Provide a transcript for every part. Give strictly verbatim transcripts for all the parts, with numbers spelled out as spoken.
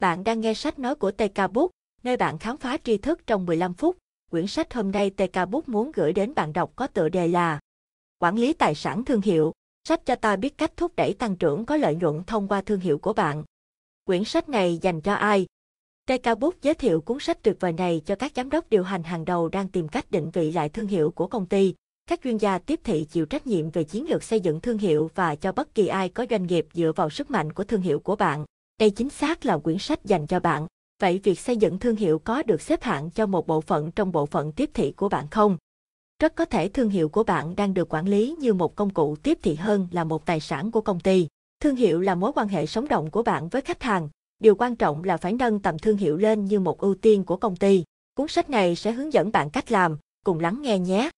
Bạn đang nghe sách nói của tê ca Book, nơi bạn khám phá tri thức trong mười lăm phút. Quyển sách hôm nay tê ca Book muốn gửi đến bạn đọc có tựa đề là Quản lý tài sản thương hiệu, sách cho ta biết cách thúc đẩy tăng trưởng có lợi nhuận thông qua thương hiệu của bạn. Quyển sách này dành cho ai? tê ca Book giới thiệu cuốn sách tuyệt vời này cho các giám đốc điều hành hàng đầu đang tìm cách định vị lại thương hiệu của công ty, các chuyên gia tiếp thị chịu trách nhiệm về chiến lược xây dựng thương hiệu và cho bất kỳ ai có doanh nghiệp dựa vào sức mạnh của thương hiệu của bạn. Đây chính xác là quyển sách dành cho bạn. Vậy việc xây dựng thương hiệu có được xếp hạng cho một bộ phận trong bộ phận tiếp thị của bạn không? Rất có thể thương hiệu của bạn đang được quản lý như một công cụ tiếp thị hơn là một tài sản của công ty. Thương hiệu là mối quan hệ sống động của bạn với khách hàng. Điều quan trọng là phải nâng tầm thương hiệu lên như một ưu tiên của công ty. Cuốn sách này sẽ hướng dẫn bạn cách làm, cùng lắng nghe nhé.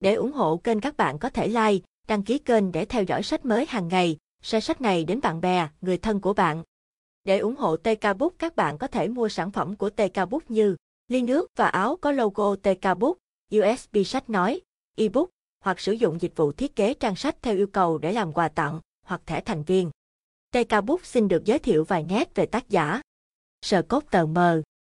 Để ủng hộ kênh các bạn có thể like, đăng ký kênh để theo dõi sách mới hàng ngày, share sách này đến bạn bè, người thân của bạn. Để ủng hộ tê ca Book, các bạn có thể mua sản phẩm của tê ca Book như ly nước và áo có logo tê ca Book, u ét bê sách nói, e-book, hoặc sử dụng dịch vụ thiết kế trang sách theo yêu cầu để làm quà tặng, hoặc thẻ thành viên. tê ca Book xin được giới thiệu vài nét về tác giả. Scott M.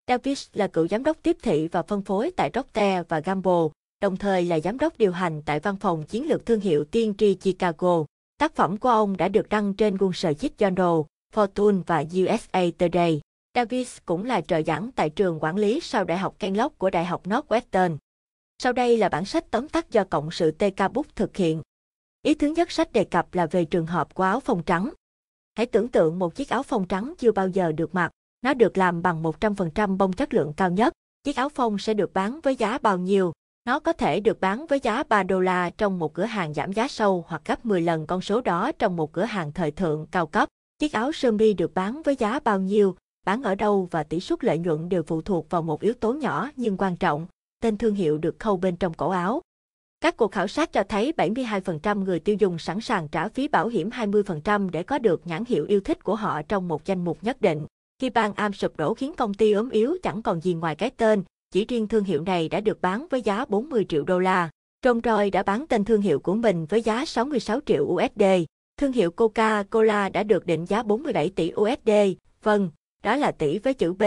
Davis là cựu giám đốc tiếp thị và phân phối tại Procter và Gamble, đồng thời là giám đốc điều hành tại văn phòng chiến lược thương hiệu Tiên Tri Chicago. Tác phẩm của ông đã được đăng trên Wall Street Journal, Fortune và u ét a Today. Davis cũng là trợ giảng tại trường quản lý sau Đại học Kenlock của Đại học Northwestern. Sau đây là bản sách tóm tắt do cộng sự tê ca Book thực hiện. Ý thứ nhất sách đề cập là về trường hợp của áo phông trắng. Hãy tưởng tượng một chiếc áo phông trắng chưa bao giờ được mặc. Nó được làm bằng một trăm phần trăm bông chất lượng cao nhất. Chiếc áo phông sẽ được bán với giá bao nhiêu? Nó có thể được bán với giá ba đô la trong một cửa hàng giảm giá sâu hoặc gấp mười lần con số đó trong một cửa hàng thời thượng cao cấp. Chiếc áo sơ mi được bán với giá bao nhiêu, bán ở đâu và tỷ suất lợi nhuận đều phụ thuộc vào một yếu tố nhỏ nhưng quan trọng, tên thương hiệu được khâu bên trong cổ áo. Các cuộc khảo sát cho thấy bảy mươi hai phần trăm người tiêu dùng sẵn sàng trả phí bảo hiểm hai mươi phần trăm để có được nhãn hiệu yêu thích của họ trong một danh mục nhất định. Khi Bangam sụp đổ khiến công ty ốm yếu chẳng còn gì ngoài cái tên, chỉ riêng thương hiệu này đã được bán với giá bốn mươi triệu đô la. John Roy đã bán tên thương hiệu của mình với giá sáu mươi sáu triệu u ét đê. Thương hiệu Coca-Cola đã được định giá bốn mươi bảy tỷ u ét đê. Vâng, đó là tỷ với chữ B.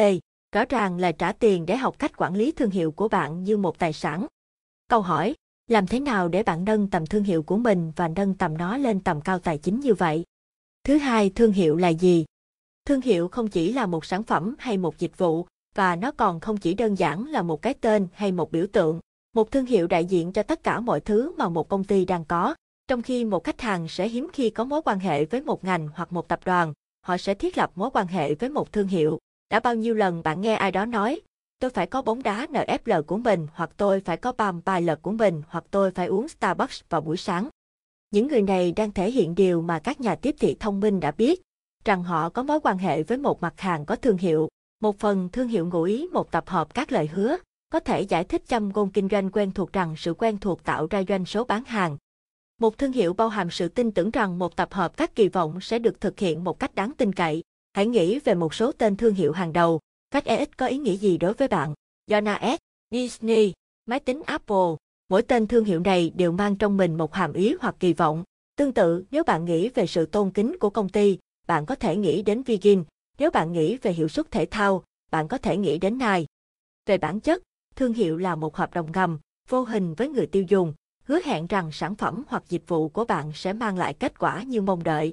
Rõ ràng là trả tiền để học cách quản lý thương hiệu của bạn như một tài sản. Câu hỏi, làm thế nào để bạn nâng tầm thương hiệu của mình và nâng tầm nó lên tầm cao tài chính như vậy? Thứ hai, thương hiệu là gì? Thương hiệu không chỉ là một sản phẩm hay một dịch vụ, và nó còn không chỉ đơn giản là một cái tên hay một biểu tượng. Một thương hiệu đại diện cho tất cả mọi thứ mà một công ty đang có. Trong khi một khách hàng sẽ hiếm khi có mối quan hệ với một ngành hoặc một tập đoàn, họ sẽ thiết lập mối quan hệ với một thương hiệu. Đã bao nhiêu lần bạn nghe ai đó nói, tôi phải có bóng đá en ép lờ của mình, hoặc tôi phải có Palm Pilot của mình, hoặc tôi phải uống Starbucks vào buổi sáng. Những người này đang thể hiện điều mà các nhà tiếp thị thông minh đã biết, rằng họ có mối quan hệ với một mặt hàng có thương hiệu. Một phần thương hiệu ngụ ý một tập hợp các lời hứa, có thể giải thích châm ngôn kinh doanh quen thuộc rằng sự quen thuộc tạo ra doanh số bán hàng. Một thương hiệu bao hàm sự tin tưởng rằng một tập hợp các kỳ vọng sẽ được thực hiện một cách đáng tin cậy. Hãy nghĩ về một số tên thương hiệu hàng đầu. Fed có ý nghĩa gì đối với bạn? Jonas, Disney, máy tính Apple. Mỗi tên thương hiệu này đều mang trong mình một hàm ý hoặc kỳ vọng. Tương tự, nếu bạn nghĩ về sự tôn kính của công ty, bạn có thể nghĩ đến Virgin. Nếu bạn nghĩ về hiệu suất thể thao, bạn có thể nghĩ đến Nike. Về bản chất, thương hiệu là một hợp đồng ngầm, vô hình với người tiêu dùng, hứa hẹn rằng sản phẩm hoặc dịch vụ của bạn sẽ mang lại kết quả như mong đợi.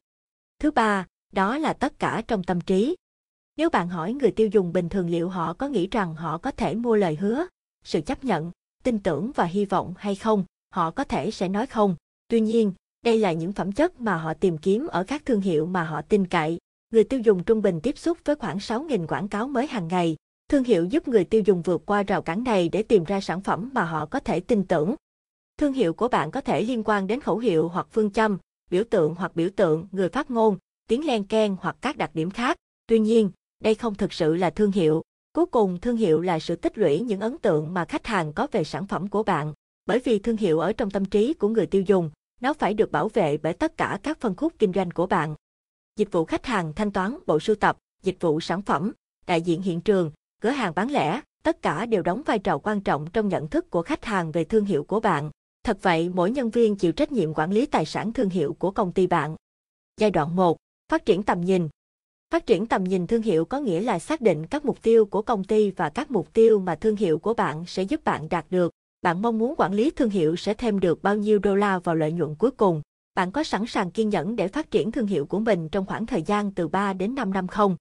Thứ ba, đó là tất cả trong tâm trí. Nếu bạn hỏi người tiêu dùng bình thường liệu họ có nghĩ rằng họ có thể mua lời hứa, sự chấp nhận, tin tưởng và hy vọng hay không, họ có thể sẽ nói không. Tuy nhiên, đây là những phẩm chất mà họ tìm kiếm ở các thương hiệu mà họ tin cậy. Người tiêu dùng trung bình tiếp xúc với khoảng sáu nghìn quảng cáo mới hàng ngày. Thương hiệu giúp người tiêu dùng vượt qua rào cản này để tìm ra sản phẩm mà họ có thể tin tưởng. Thương hiệu của bạn có thể liên quan đến khẩu hiệu hoặc phương châm, biểu tượng hoặc biểu tượng, người phát ngôn, tiếng len keng hoặc các đặc điểm khác. Tuy nhiên, đây không thực sự là thương hiệu. Cuối cùng, thương hiệu là sự tích lũy những ấn tượng mà khách hàng có về sản phẩm của bạn. Bởi vì thương hiệu ở trong tâm trí của người tiêu dùng, nó phải được bảo vệ bởi tất cả các phân khúc kinh doanh của bạn. Dịch vụ khách hàng thanh toán, bộ sưu tập, dịch vụ sản phẩm, đại diện hiện trường, cửa hàng bán lẻ, tất cả đều đóng vai trò quan trọng trong nhận thức của khách hàng về thương hiệu của bạn. Thật vậy, mỗi nhân viên chịu trách nhiệm quản lý tài sản thương hiệu của công ty bạn. Giai đoạn một. Phát triển tầm nhìn. Phát triển tầm nhìn thương hiệu có nghĩa là xác định các mục tiêu của công ty và các mục tiêu mà thương hiệu của bạn sẽ giúp bạn đạt được. Bạn mong muốn quản lý thương hiệu sẽ thêm được bao nhiêu đô la vào lợi nhuận cuối cùng. Bạn có sẵn sàng kiên nhẫn để phát triển thương hiệu của mình trong khoảng thời gian từ ba đến năm năm không?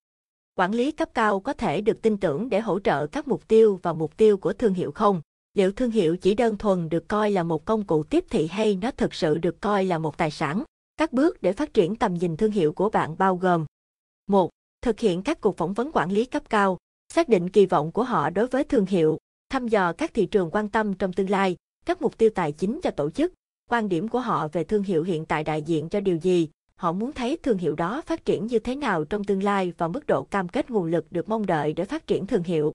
Quản lý cấp cao có thể được tin tưởng để hỗ trợ các mục tiêu và mục tiêu của thương hiệu không? Liệu thương hiệu chỉ đơn thuần được coi là một công cụ tiếp thị hay nó thực sự được coi là một tài sản? Các bước để phát triển tầm nhìn thương hiệu của bạn bao gồm: một. Thực hiện các cuộc phỏng vấn quản lý cấp cao, xác định kỳ vọng của họ đối với thương hiệu, thăm dò các thị trường quan tâm trong tương lai, các mục tiêu tài chính cho tổ chức, quan điểm của họ về thương hiệu hiện tại đại diện cho điều gì, họ muốn thấy thương hiệu đó phát triển như thế nào trong tương lai và mức độ cam kết nguồn lực được mong đợi để phát triển thương hiệu.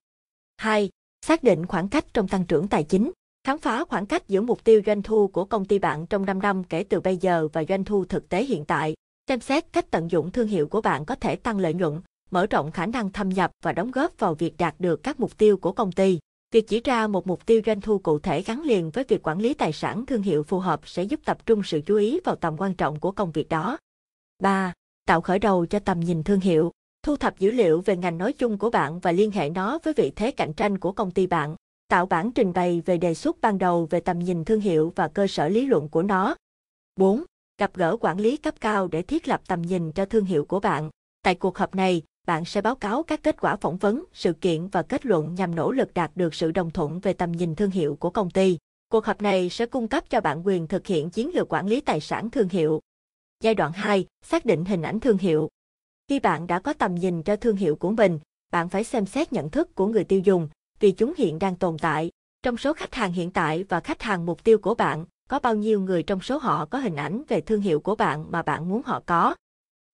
hai. Xác định khoảng cách trong tăng trưởng tài chính, khám phá khoảng cách giữa mục tiêu doanh thu của công ty bạn trong năm năm kể từ bây giờ và doanh thu thực tế hiện tại. Xem xét cách tận dụng thương hiệu của bạn có thể tăng lợi nhuận, mở rộng khả năng thâm nhập và đóng góp vào việc đạt được các mục tiêu của công ty. Việc chỉ ra một mục tiêu doanh thu cụ thể gắn liền với việc quản lý tài sản thương hiệu phù hợp sẽ giúp tập trung sự chú ý vào tầm quan trọng của công việc đó. ba. Tạo khởi đầu cho tầm nhìn thương hiệu. Thu thập dữ liệu về ngành nói chung của bạn và liên hệ nó với vị thế cạnh tranh của công ty bạn. Tạo bản trình bày về đề xuất ban đầu về tầm nhìn thương hiệu và cơ sở lý luận của nó. bốn. Gặp gỡ quản lý cấp cao để thiết lập tầm nhìn cho thương hiệu của bạn. Tại cuộc họp này, bạn sẽ báo cáo các kết quả phỏng vấn, sự kiện và kết luận nhằm nỗ lực đạt được sự đồng thuận về tầm nhìn thương hiệu của công ty. Cuộc họp này sẽ cung cấp cho bạn quyền thực hiện chiến lược quản lý tài sản thương hiệu. Giai đoạn hai. Xác định hình ảnh thương hiệu. Khi bạn đã có tầm nhìn cho thương hiệu của mình, bạn phải xem xét nhận thức của người tiêu dùng, vì chúng hiện đang tồn tại. Trong số khách hàng hiện tại và khách hàng mục tiêu của bạn, có bao nhiêu người trong số họ có hình ảnh về thương hiệu của bạn mà bạn muốn họ có?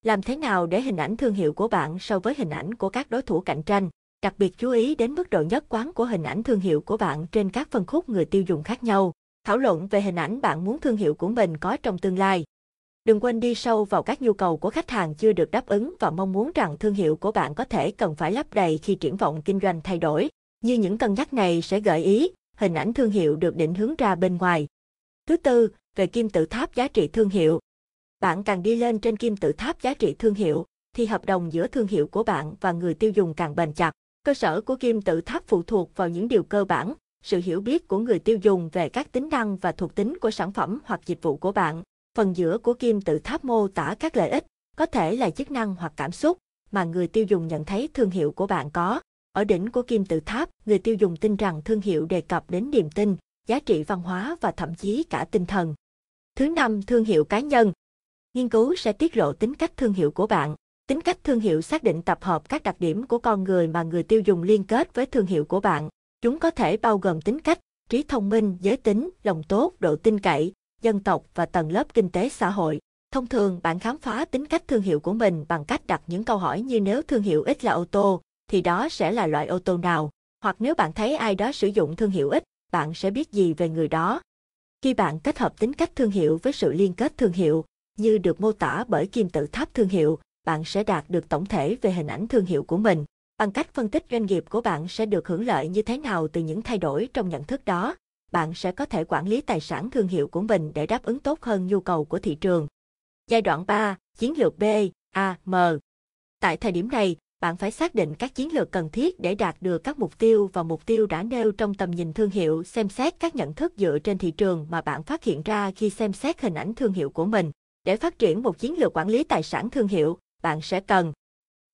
Làm thế nào để hình ảnh thương hiệu của bạn so với hình ảnh của các đối thủ cạnh tranh? Đặc biệt chú ý đến mức độ nhất quán của hình ảnh thương hiệu của bạn trên các phân khúc người tiêu dùng khác nhau. Thảo luận về hình ảnh bạn muốn thương hiệu của mình có trong tương lai. Đừng quên đi sâu vào các nhu cầu của khách hàng chưa được đáp ứng và mong muốn rằng thương hiệu của bạn có thể cần phải lấp đầy khi triển vọng kinh doanh thay đổi. Như những cân nhắc này sẽ gợi ý, hình ảnh thương hiệu được định hướng ra bên ngoài. Thứ tư, về kim tự tháp giá trị thương hiệu. Bạn càng đi lên trên kim tự tháp giá trị thương hiệu, thì hợp đồng giữa thương hiệu của bạn và người tiêu dùng càng bền chặt. Cơ sở của kim tự tháp phụ thuộc vào những điều cơ bản, sự hiểu biết của người tiêu dùng về các tính năng và thuộc tính của sản phẩm hoặc dịch vụ của bạn. Phần giữa của kim tự tháp mô tả các lợi ích, có thể là chức năng hoặc cảm xúc, mà người tiêu dùng nhận thấy thương hiệu của bạn có. Ở đỉnh của kim tự tháp, người tiêu dùng tin rằng thương hiệu đề cập đến niềm tin, giá trị văn hóa và thậm chí cả tinh thần. Thứ năm, thương hiệu cá nhân. Nghiên cứu sẽ tiết lộ tính cách thương hiệu của bạn. Tính cách thương hiệu xác định tập hợp các đặc điểm của con người mà người tiêu dùng liên kết với thương hiệu của bạn. Chúng có thể bao gồm tính cách, trí thông minh, giới tính, lòng tốt, độ tin cậy, dân tộc và tầng lớp kinh tế xã hội. Thông thường, bạn khám phá tính cách thương hiệu của mình bằng cách đặt những câu hỏi như nếu thương hiệu X là ô tô, thì đó sẽ là loại ô tô nào? Hoặc nếu bạn thấy ai đó sử dụng thương hiệu X, bạn sẽ biết gì về người đó? Khi bạn kết hợp tính cách thương hiệu với sự liên kết thương hiệu, như được mô tả bởi kim tự tháp thương hiệu, bạn sẽ đạt được tổng thể về hình ảnh thương hiệu của mình. Bằng cách phân tích doanh nghiệp của bạn sẽ được hưởng lợi như thế nào từ những thay đổi trong nhận thức đó, bạn sẽ có thể quản lý tài sản thương hiệu của mình để đáp ứng tốt hơn nhu cầu của thị trường. Giai đoạn ba, chiến lược B, A, M. Tại thời điểm này, bạn phải xác định các chiến lược cần thiết để đạt được các mục tiêu và mục tiêu đã nêu trong tầm nhìn thương hiệu, xem xét các nhận thức dựa trên thị trường mà bạn phát hiện ra khi xem xét hình ảnh thương hiệu của mình. Để phát triển một chiến lược quản lý tài sản thương hiệu, bạn sẽ cần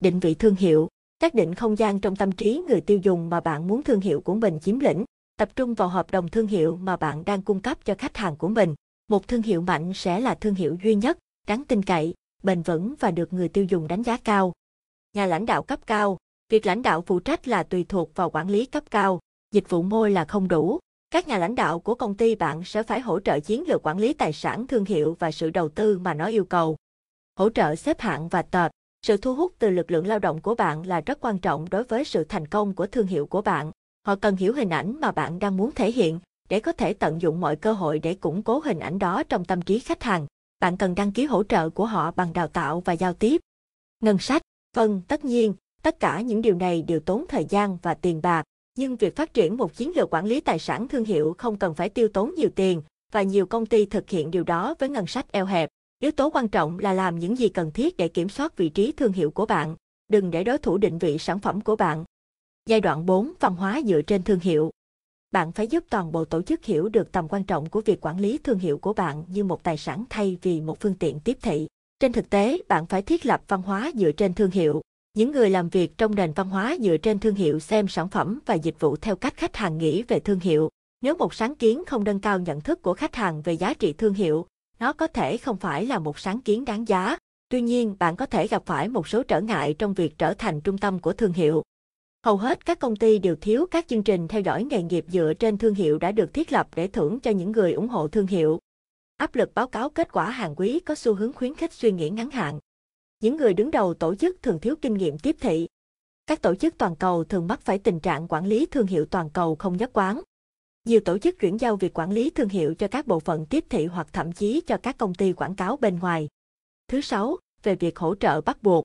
định vị thương hiệu, xác định không gian trong tâm trí người tiêu dùng mà bạn muốn thương hiệu của mình chiếm lĩnh, tập trung vào hợp đồng thương hiệu mà bạn đang cung cấp cho khách hàng của mình. Một thương hiệu mạnh sẽ là thương hiệu duy nhất, đáng tin cậy, bền vững và được người tiêu dùng đánh giá cao. Nhà lãnh đạo cấp cao. Việc lãnh đạo phụ trách là tùy thuộc vào quản lý cấp cao. Dịch vụ môi là không đủ. Các nhà lãnh đạo của công ty bạn sẽ phải hỗ trợ chiến lược quản lý tài sản thương hiệu và sự đầu tư mà nó yêu cầu. Hỗ trợ xếp hạng và tệp. Sự thu hút từ lực lượng lao động của bạn là rất quan trọng đối với sự thành công của thương hiệu của bạn. Họ cần hiểu hình ảnh mà bạn đang muốn thể hiện để có thể tận dụng mọi cơ hội để củng cố hình ảnh đó trong tâm trí khách hàng. Bạn cần đăng ký hỗ trợ của họ bằng đào tạo và giao tiếp. Ngân sách. Vâng, tất nhiên, tất cả những điều này đều tốn thời gian và tiền bạc, nhưng việc phát triển một chiến lược quản lý tài sản thương hiệu không cần phải tiêu tốn nhiều tiền, và nhiều công ty thực hiện điều đó với ngân sách eo hẹp. Yếu tố quan trọng là làm những gì cần thiết để kiểm soát vị trí thương hiệu của bạn. Đừng để đối thủ định vị sản phẩm của bạn. Giai đoạn bốn. Văn hóa dựa trên thương hiệu. Bạn phải giúp toàn bộ tổ chức hiểu được tầm quan trọng của việc quản lý thương hiệu của bạn như một tài sản thay vì một phương tiện tiếp thị. Trên thực tế, bạn phải thiết lập văn hóa dựa trên thương hiệu. Những người làm việc trong nền văn hóa dựa trên thương hiệu xem sản phẩm và dịch vụ theo cách khách hàng nghĩ về thương hiệu. Nếu một sáng kiến không nâng cao nhận thức của khách hàng về giá trị thương hiệu, nó có thể không phải là một sáng kiến đáng giá. Tuy nhiên, bạn có thể gặp phải một số trở ngại trong việc trở thành trung tâm của thương hiệu. Hầu hết các công ty đều thiếu các chương trình theo dõi nghề nghiệp dựa trên thương hiệu đã được thiết lập để thưởng cho những người ủng hộ thương hiệu. Áp lực báo cáo kết quả hàng quý có xu hướng khuyến khích suy nghĩ ngắn hạn. Những người đứng đầu tổ chức thường thiếu kinh nghiệm tiếp thị. Các tổ chức toàn cầu thường mắc phải tình trạng quản lý thương hiệu toàn cầu không nhất quán. Nhiều tổ chức chuyển giao việc quản lý thương hiệu cho các bộ phận tiếp thị hoặc thậm chí cho các công ty quảng cáo bên ngoài. Thứ sáu, về việc hỗ trợ bắt buộc.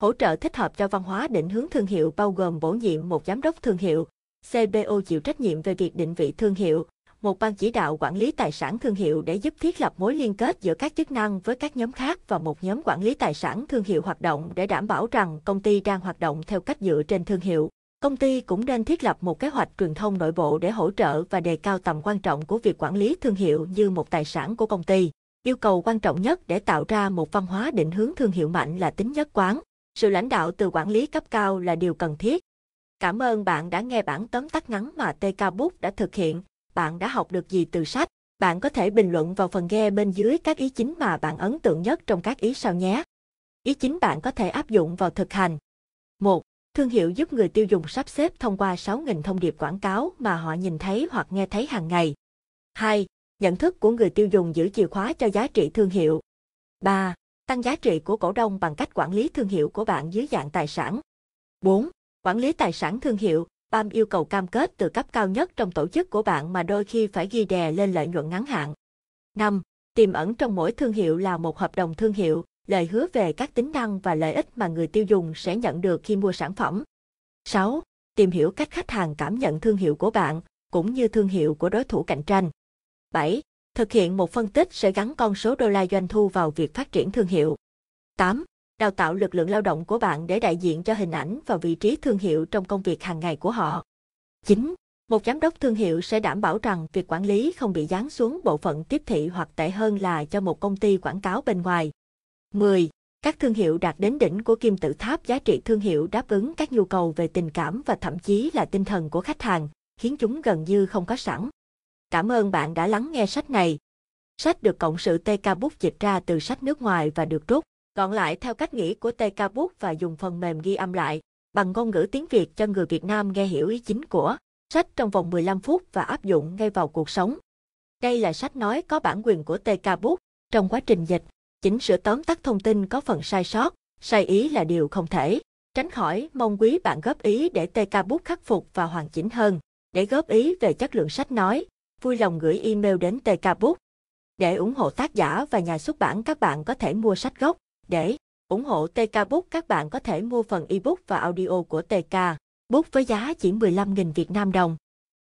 Hỗ trợ thích hợp cho văn hóa định hướng thương hiệu bao gồm bổ nhiệm một giám đốc thương hiệu, xê bê ô chịu trách nhiệm về việc định vị thương hiệu, một ban chỉ đạo quản lý tài sản thương hiệu để giúp thiết lập mối liên kết giữa các chức năng với các nhóm khác và một nhóm quản lý tài sản thương hiệu hoạt động để đảm bảo rằng công ty đang hoạt động theo cách dựa trên thương hiệu. Công ty cũng nên thiết lập một kế hoạch truyền thông nội bộ để hỗ trợ và đề cao tầm quan trọng của việc quản lý thương hiệu như một tài sản của công ty. Yêu cầu quan trọng nhất để tạo ra một văn hóa định hướng thương hiệu mạnh là tính nhất quán. Sự lãnh đạo từ quản lý cấp cao là điều cần thiết. Cảm ơn bạn đã nghe bản tóm tắt ngắn mà tê ca Book đã thực hiện. Bạn đã học được gì từ sách? Bạn có thể bình luận vào phần ghe bên dưới các ý chính mà bạn ấn tượng nhất trong các ý sau nhé. Ý chính bạn có thể áp dụng vào thực hành. một. Thương hiệu giúp người tiêu dùng sắp xếp thông qua sáu nghìn thông điệp quảng cáo mà họ nhìn thấy hoặc nghe thấy hàng ngày. hai. Nhận thức của người tiêu dùng giữ chìa khóa cho giá trị thương hiệu. ba. Tăng giá trị của cổ đông bằng cách quản lý thương hiệu của bạn dưới dạng tài sản. bốn. Quản lý tài sản thương hiệu, Palm yêu cầu cam kết từ cấp cao nhất trong tổ chức của bạn mà đôi khi phải ghi đè lên lợi nhuận ngắn hạn. năm. Tiềm ẩn trong mỗi thương hiệu là một hợp đồng thương hiệu, lời hứa về các tính năng và lợi ích mà người tiêu dùng sẽ nhận được khi mua sản phẩm. sáu. Tìm hiểu cách khách hàng cảm nhận thương hiệu của bạn, cũng như thương hiệu của đối thủ cạnh tranh. bảy. Thực hiện một phân tích sẽ gắn con số đô la doanh thu vào việc phát triển thương hiệu. tám. Đào tạo lực lượng lao động của bạn để đại diện cho hình ảnh và vị trí thương hiệu trong công việc hàng ngày của họ. chín. Một giám đốc thương hiệu sẽ đảm bảo rằng việc quản lý không bị giáng xuống bộ phận tiếp thị hoặc tệ hơn là cho một công ty quảng cáo bên ngoài. mười. Các thương hiệu đạt đến đỉnh của kim tự tháp giá trị thương hiệu đáp ứng các nhu cầu về tình cảm và thậm chí là tinh thần của khách hàng, khiến chúng gần như không có sẵn. Cảm ơn bạn đã lắng nghe sách này. Sách được cộng sự tê ca Book dịch ra từ sách nước ngoài và được rút gọn lại theo cách nghĩ của tê ca Book và dùng phần mềm ghi âm lại bằng ngôn ngữ tiếng Việt cho người Việt Nam nghe hiểu ý chính của sách trong vòng mười lăm phút và áp dụng ngay vào cuộc sống. Đây là sách nói có bản quyền của tê ca Book. Trong quá trình dịch, chỉnh sửa tóm tắt thông tin có phần sai sót, sai ý là điều không thể tránh khỏi. Mong quý bạn góp ý để tê ca Book khắc phục và hoàn chỉnh hơn. Để góp ý về chất lượng sách nói, vui lòng gửi email đến tê ca Book. Để ủng hộ tác giả và nhà xuất bản, các bạn có thể mua sách gốc. Để ủng hộ tê ca Book, các bạn có thể mua phần ebook và audio của tê ca Book với giá chỉ mười lăm nghìn Việt Nam đồng.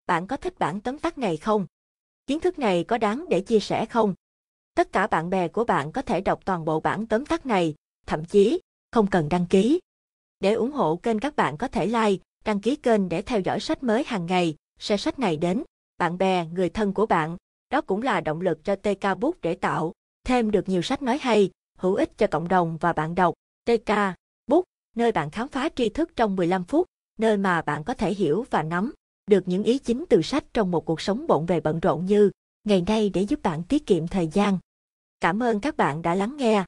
Bạn có thích bản tóm tắt này không? Kiến thức này có đáng để chia sẻ không? Tất cả bạn bè của bạn có thể đọc toàn bộ bản tóm tắt này, thậm chí không cần đăng ký. Để ủng hộ kênh, các bạn có thể like, đăng ký kênh để theo dõi sách mới hàng ngày, share sách này đến bạn bè, người thân của bạn. Đó cũng là động lực cho tê ca Book để tạo thêm được nhiều sách nói hay, hữu ích cho cộng đồng và bạn đọc. tê ca Book, nơi bạn khám phá tri thức trong mười lăm phút, nơi mà bạn có thể hiểu và nắm được những ý chính từ sách trong một cuộc sống bộn bề bận rộn như ngày nay để giúp bạn tiết kiệm thời gian. Cảm ơn các bạn đã lắng nghe.